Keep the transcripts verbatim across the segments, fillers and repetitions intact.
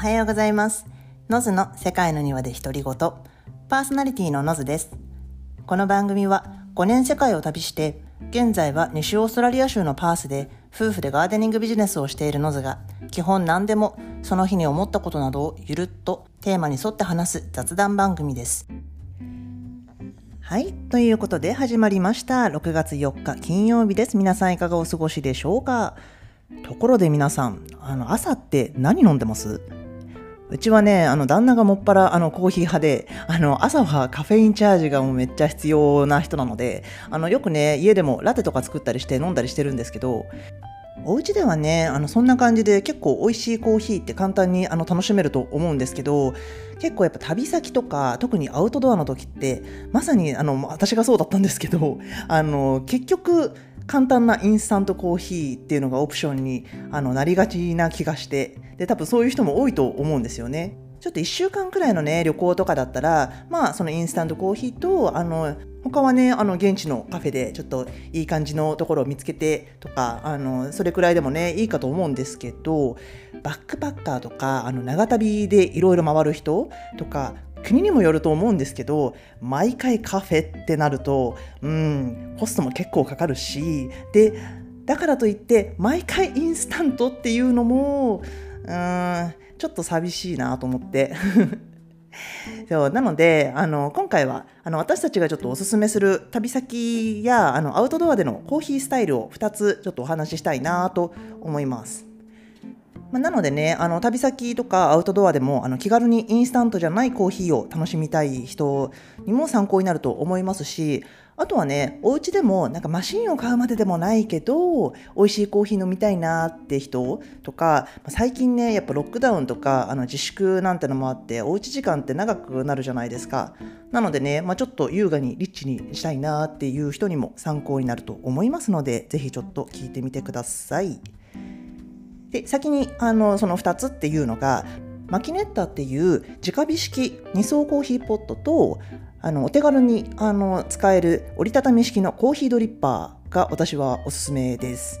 おはようございます。ノズの世界の庭で独り言、パーソナリティのノズです。この番組はごねん世界を旅して、現在は西オーストラリア州のパースで夫婦でガーデニングビジネスをしているノズが、基本何でもその日に思ったことなどをゆるっとテーマに沿って話す雑談番組です。はい、ということで始まりました。ろくがつよっか金曜日です。皆さんいかがお過ごしでしょうか。ところで皆さん、あの朝って何飲んでます？うちはね、あの旦那がもっぱらあのコーヒー派で、あの朝はカフェインチャージがもうめっちゃ必要な人なので、あのよくね家でもラテとか作ったりして飲んだりしてるんですけど、お家ではね、あのそんな感じで結構美味しいコーヒーって簡単にあの楽しめると思うんですけど、結構やっぱ旅先とか特にアウトドアの時ってまさにあの私がそうだったんですけど、あの結局簡単なインスタントコーヒーっていうのがオプションにあのなりがちな気がして、で多分そういう人も多いと思うんですよね。ちょっといっしゅうかんくらいのね旅行とかだったら、まあそのインスタントコーヒーとあの他はね、あの現地のカフェでちょっといい感じのところを見つけてとか、あのそれくらいでもねいいかと思うんですけど、バックパッカーとかあの長旅でいろいろ回る人とか、国にもよると思うんですけど、毎回カフェってなると、うん、コストも結構かかるし、でだからといって毎回インスタントっていうのも、うん、ちょっと寂しいなと思ってそうなので、あの今回はあの私たちがちょっとおすすめする旅先やあのアウトドアでのコーヒースタイルをふたつちょっとお話ししたいなと思います。まあ、なのでね、あの旅先とかアウトドアでもあの気軽にインスタントじゃないコーヒーを楽しみたい人にも参考になると思いますし、あとはね、お家でもなんかマシンを買うまででもないけど美味しいコーヒー飲みたいなって人とか、最近ねやっぱロックダウンとかあの自粛なんてのもあって、おうち時間って長くなるじゃないですか。なのでね、まあ、ちょっと優雅にリッチにしたいなっていう人にも参考になると思いますので、ぜひちょっと聞いてみてください。で先にあのそのふたつっていうのが、マキネッタっていう直火式に層コーヒーポットと、あのお手軽にあの使える折りたたみ式のコーヒードリッパーが私はおすすめです。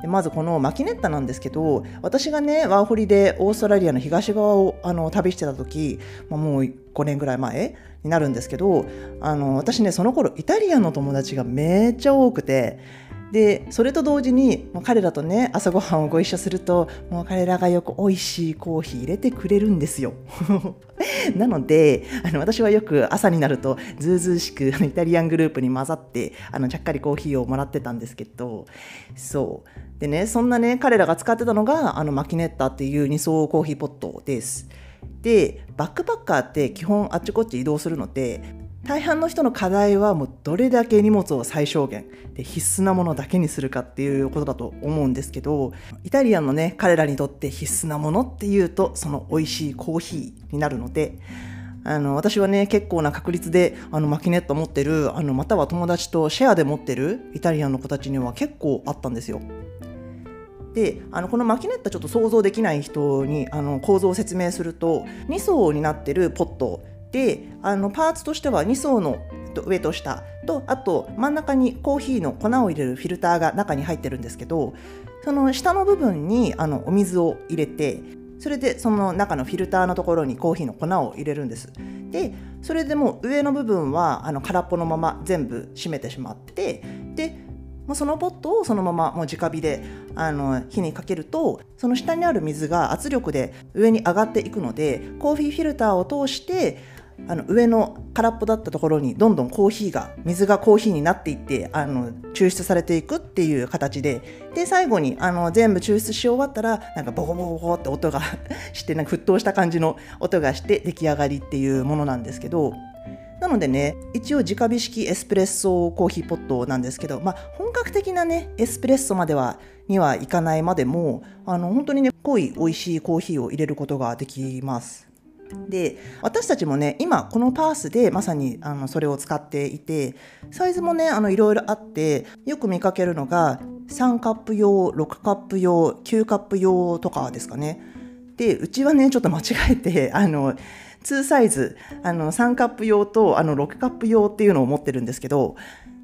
でまずこのマキネッタなんですけど、私がねワーホリでオーストラリアの東側をあの旅してた時、まあ、もうごねんぐらい前になるんですけど、あの私ねその頃イタリアの友達がめっちゃ多くて、でそれと同時にもう彼らとね朝ごはんをご一緒すると、もう彼らがよく美味しいコーヒー入れてくれるんですよなのであの私はよく朝になるとずうずうしくイタリアングループに混ざってあのちゃっかりコーヒーをもらってたんですけど、そうでね、そんなね彼らが使ってたのがあのマキネッタっていうに層コーヒーポットです。でバックパッカーって基本あっちこっち移動するので、大半の人の課題はもうどれだけ荷物を最小限で必須なものだけにするかっていうことだと思うんですけど、イタリアンのね彼らにとって必須なものっていうと、その美味しいコーヒーになるので、あの私はね結構な確率であのマキネッタ持ってる、あのまたは友達とシェアで持ってるイタリアンの子たちには結構あったんですよ。であのこのマキネッタちょっと想像できない人にあの構造を説明すると、に層になってるポットで、あのパーツとしてはに層の上と下と、あと真ん中にコーヒーの粉を入れるフィルターが中に入ってるんですけど、その下の部分にあのお水を入れて、それでその中のフィルターのところにコーヒーの粉を入れるんです。でそれでもう上の部分はあの空っぽのまま全部閉めてしまって、でもうそのポットをそのままもう直火であの火にかけると、その下にある水が圧力で上に上がっていくので、コーヒーフィルターを通してあの上の空っぽだったところにどんどんコーヒーが水がコーヒーになっていって、あの抽出されていくっていう形で、で最後にあの全部抽出し終わったら、なんかボコボコボコって音がしてなんか沸騰した感じの音がして出来上がりっていうものなんですけど、なのでね一応直火式エスプレッソコーヒーポットなんですけど、まあ、本格的なねエスプレッソまではにはいかないまでも、あの本当にね濃い美味しいコーヒーを入れることができます。で私たちもね今このパースでまさにあのそれを使っていて、サイズもねあのいろいろあって、よく見かけるのがさんカップよう、ろくカップよう、きゅうカップようとかですかね。でうちはねちょっと間違えてあのにサイズ、あのさんカップようとあのろくカップようっていうのを持ってるんですけど、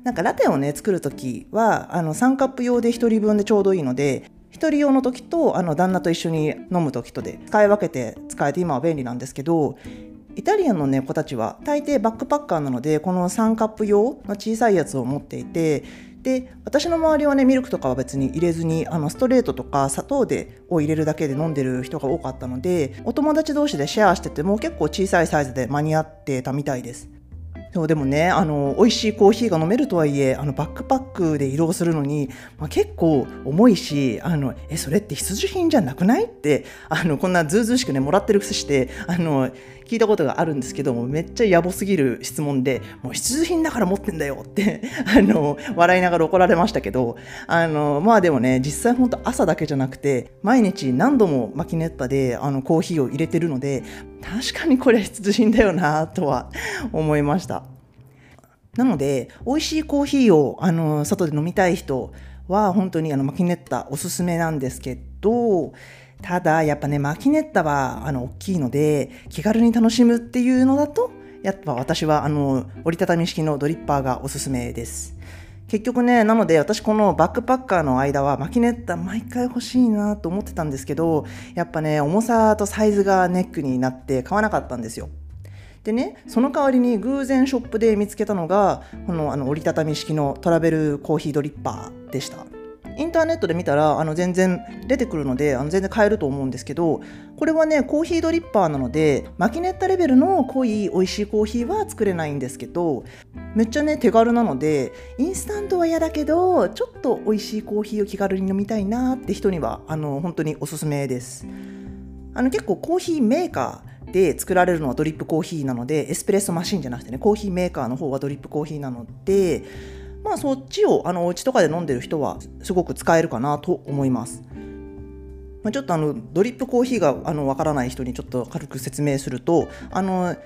なんかラテをね作るときはあのさんカップようでひとりぶんでちょうどいいので、一人用の時とあの旦那と一緒に飲む時とで使い分けて使えて今は便利なんですけど、イタリアンの、ね、子たちは大抵バックパッカーなのでこのさんカップ用の小さいやつを持っていて、で私の周りはねミルクとかは別に入れずにあのストレートとか砂糖でを入れるだけで飲んでる人が多かったので、お友達同士でシェアしてても結構小さいサイズで間に合ってたみたいです。そうでもね、あの美味しいコーヒーが飲めるとはいえ、あのバックパックで移動するのに、まあ、結構重いし、あのえそれって必需品じゃなくないってあのこんなずうずうしくねもらってるくせしてあの聞いたことがあるんですけども、めっちゃやぼすぎる質問で、もう必需品だから持ってんだよってあの笑いながら怒られましたけど、あのまあでもね実際本当朝だけじゃなくて毎日何度もマキネッタであのコーヒーを入れてるので、確かにこれは必需品だよなとは思いました。なので美味しいコーヒーをあの外で飲みたい人は本当にあのマキネッタおすすめなんですけど、ただやっぱねマキネッタはあの大きいので気軽に楽しむっていうのだと、やっぱ私はあの折りたたみ式のドリッパーがおすすめです。結局ね、なので私このバックパッカーの間はマキネッタ毎回欲しいなと思ってたんですけど、やっぱね重さとサイズがネックになって買わなかったんですよ。でね、その代わりに偶然ショップで見つけたのがこの、あの折りたたみ式のトラベルコーヒードリッパーでした。インターネットで見たらあの全然出てくるのであの全然買えると思うんですけど、これはねコーヒードリッパーなのでマキネッタレベルの濃い美味しいコーヒーは作れないんですけど、めっちゃね手軽なのでインスタントは嫌だけどちょっと美味しいコーヒーを気軽に飲みたいなって人にはあの本当におすすめです。あの結構コーヒーメーカーで作られるのはドリップコーヒーなので、エスプレッソマシンじゃなくてねコーヒーメーカーの方はドリップコーヒーなので、まあそっちをあのお家とかで飲んでる人はすごく使えるかなと思います。まあ、ちょっとあのドリップコーヒーがあのわからない人にちょっと軽く説明すると、あの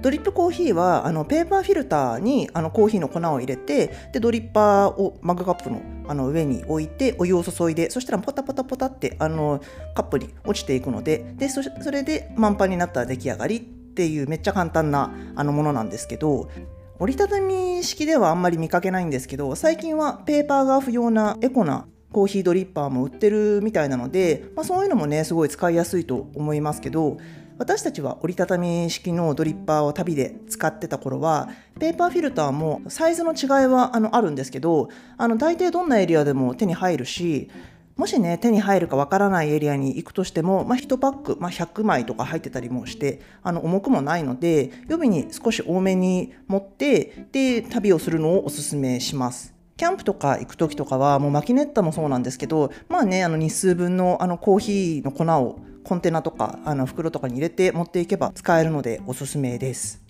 ドリップコーヒーはあのペーパーフィルターにあのコーヒーの粉を入れて、でドリッパーをマグカップの、あの上に置いてお湯を注いで、そしたらポタポタポタってあのカップに落ちていくので、で そ, それで満杯になったら出来上がりっていうめっちゃ簡単なあのものなんですけど、折りたたみ式ではあんまり見かけないんですけど、最近はペーパーが不要なエコなコーヒードリッパーも売ってるみたいなので、まあ、そういうのもねすごい使いやすいと思いますけど、私たちは折りたたみ式のドリッパーを旅で使ってた頃はペーパーフィルターもサイズの違いはあのあるんですけど、あの大抵どんなエリアでも手に入るし、もしね手に入るかわからないエリアに行くとしても、まあ、いちパック、まあ、ひゃくまいとか入ってたりもして、あの重くもないので予備に少し多めに持ってで旅をするのをおすすめします。キャンプとか行く時とかはもうマキネッタもそうなんですけど、まあねあの日数分のあのコーヒーの粉をコンテナとかあの袋とかに入れて持っていけば使えるのでおすすめです。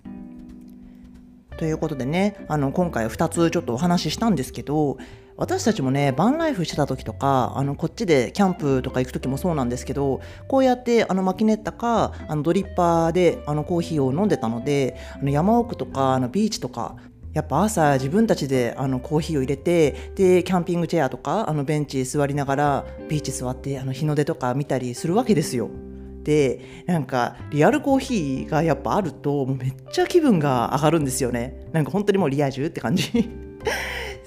ということでね、あの今回ふたつちょっとお話ししたんですけど、私たちもねバンライフしてた時とかあのこっちでキャンプとか行く時もそうなんですけど、こうやってあのマキネッタかあのドリッパーであのコーヒーを飲んでたので、あの山奥とかあのビーチとかやっぱ朝自分たちであのコーヒーを入れて、でキャンピングチェアとかあのベンチ座りながらビーチ座ってあの日の出とか見たりするわけですよ。でなんかリアルコーヒーがやっぱあるともうめっちゃ気分が上がるんですよね。なんか本当にもうリア充って感じ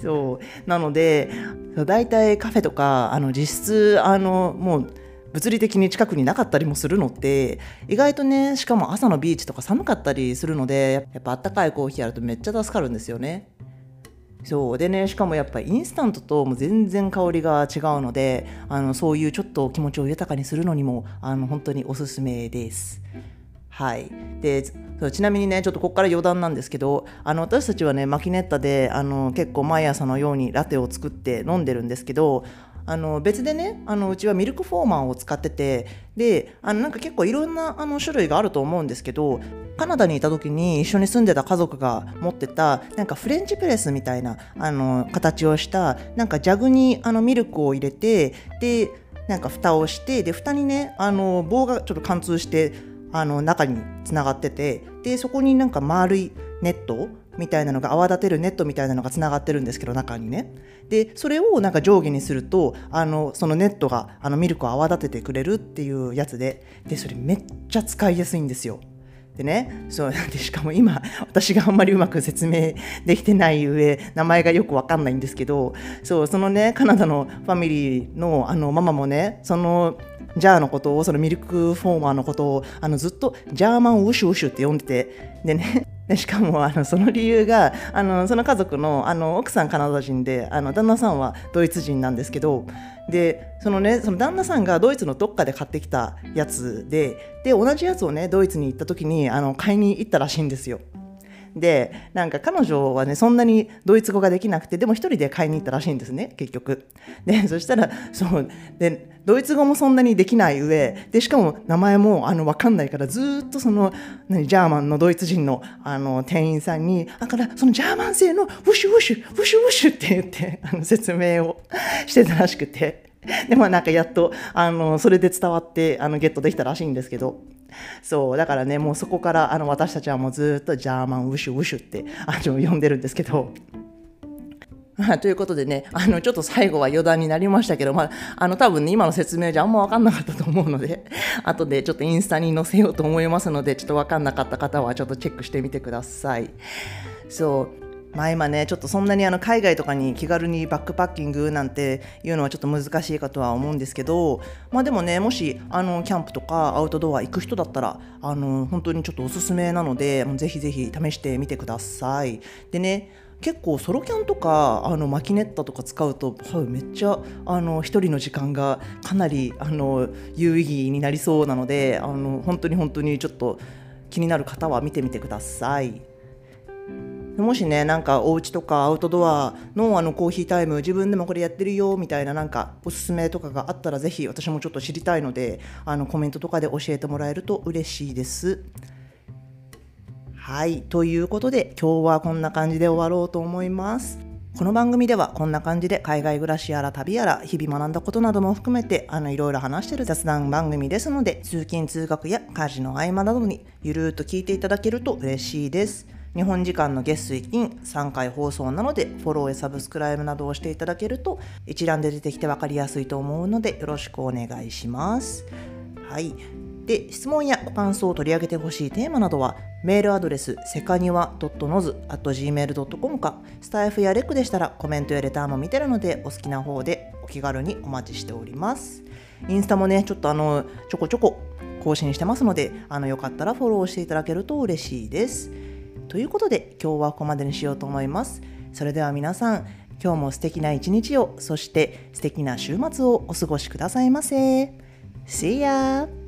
そうなのでだいたいカフェとかあの実質あのもう物理的に近くになかったりもするので、意外とねしかも朝のビーチとか寒かったりするので、やっぱあったかいコーヒーあるとめっちゃ助かるんですよね。そうでね、しかもやっぱインスタントともう全然香りが違うので、あのそういうちょっと気持ちを豊かにするのにもあの本当におすすめです。はい。でちなみにねちょっとここから余談なんですけど、あの私たちはねマキネッタであの結構毎朝のようにラテを作って飲んでるんですけど、あの別でねあのうちはミルクフォーマーを使ってて、であのなんか結構いろんなあの種類があると思うんですけど、カナダにいた時に一緒に住んでた家族が持ってたなんかフレンチプレスみたいなあの形をしたなんかジャグにあのミルクを入れて、でなんか蓋をして、で蓋にねあの棒がちょっと貫通してあの中につながってて、でそこになんか丸いネットみたいなのが泡立てるネットみたいなのがつながってるんですけど、中にねでそれをなんか上下にするとあのそのネットがあのミルクを泡立ててくれるっていうやつで、でそれめっちゃ使いやすいんですよ。でね、そうでしかも今私があんまりうまく説明できてない上名前がよく分かんないんですけど、 そうそのねカナダのファミリー の, あのママもね、そのジャーのことを、そのミルクフォーマーのことをあのずっとジャーマンウシュウシュって呼んでて、でねでしかもあのその理由があのその家族 の, あの奥さんカナダ人で、あの旦那さんはドイツ人なんですけど、でそのねその旦那さんがドイツのどっかで買ってきたやつ で, で同じやつをねドイツに行った時にあの買いに行ったらしいんですよ。でなんか彼女はねそんなにドイツ語ができなくて、でも一人で買いに行ったらしいんですね結局。でそしたらそうでドイツ語もそんなにできない上で、しかも名前もあの分かんないから、ずっとその何ジャーマンのドイツ人 の, あの店員さんにだからそのジャーマン製のウシュウシュウシュウシュって言ってあの説明をしてたらしくて。でもなんかやっとあのそれで伝わってあのゲットできたらしいんですけど、そうだからねもうそこからあの私たちはもうずっとジャーマンウシュウシュってあの呼んでるんですけどということでね、あのちょっと最後は余談になりましたけど、まあ、あの多分ね今の説明じゃあんま分かんなかったと思うので、後でちょっとインスタに載せようと思いますので、ちょっと分かんなかった方はちょっとチェックしてみてください。そうまあ、今ねちょっとそんなにあの海外とかに気軽にバックパッキングなんていうのはちょっと難しいかとは思うんですけど、まあ、でもねもしあのキャンプとかアウトドア行く人だったらあの本当にちょっとおすすめなので、もうぜひぜひ試してみてください。でね結構ソロキャンとかあのマキネッタとか使うと、はい、めっちゃあの一人の時間がかなりあの有意義になりそうなので、あの本当に本当にちょっと気になる方は見てみてください。もしねなんかお家とかアウトドア の, あのコーヒータイム自分でもこれやってるよみたいななんかおすすめとかがあったら、ぜひ私もちょっと知りたいのであのコメントとかで教えてもらえると嬉しいです。はい、ということで今日はこんな感じで終わろうと思います。この番組ではこんな感じで海外暮らしやら旅やら日々学んだことなども含めてあのいろいろ話してる雑談番組ですので、通勤通学や家事の合間などにゆるーっと聞いていただけると嬉しいです。日本時間の月水金さんかい放送なので、フォローやサブスクライブなどをしていただけると一覧で出てきて分かりやすいと思うので、よろしくお願いします。はい。で、質問やご感想を取り上げてほしいテーマなどは、メールアドレスせかにわ ドットノズアットジーメールドットコム か、スタイフやレクでしたらコメントやレターも見てるので、お好きな方でお気軽にお待ちしております。インスタもね、ちょっとあのちょこちょこ更新してますので、あのよかったらフォローしていただけると嬉しいです。ということで今日はここまでにしようと思います。それでは皆さん、今日も素敵な一日を、そして素敵な週末をお過ごしくださいませ。 See ya!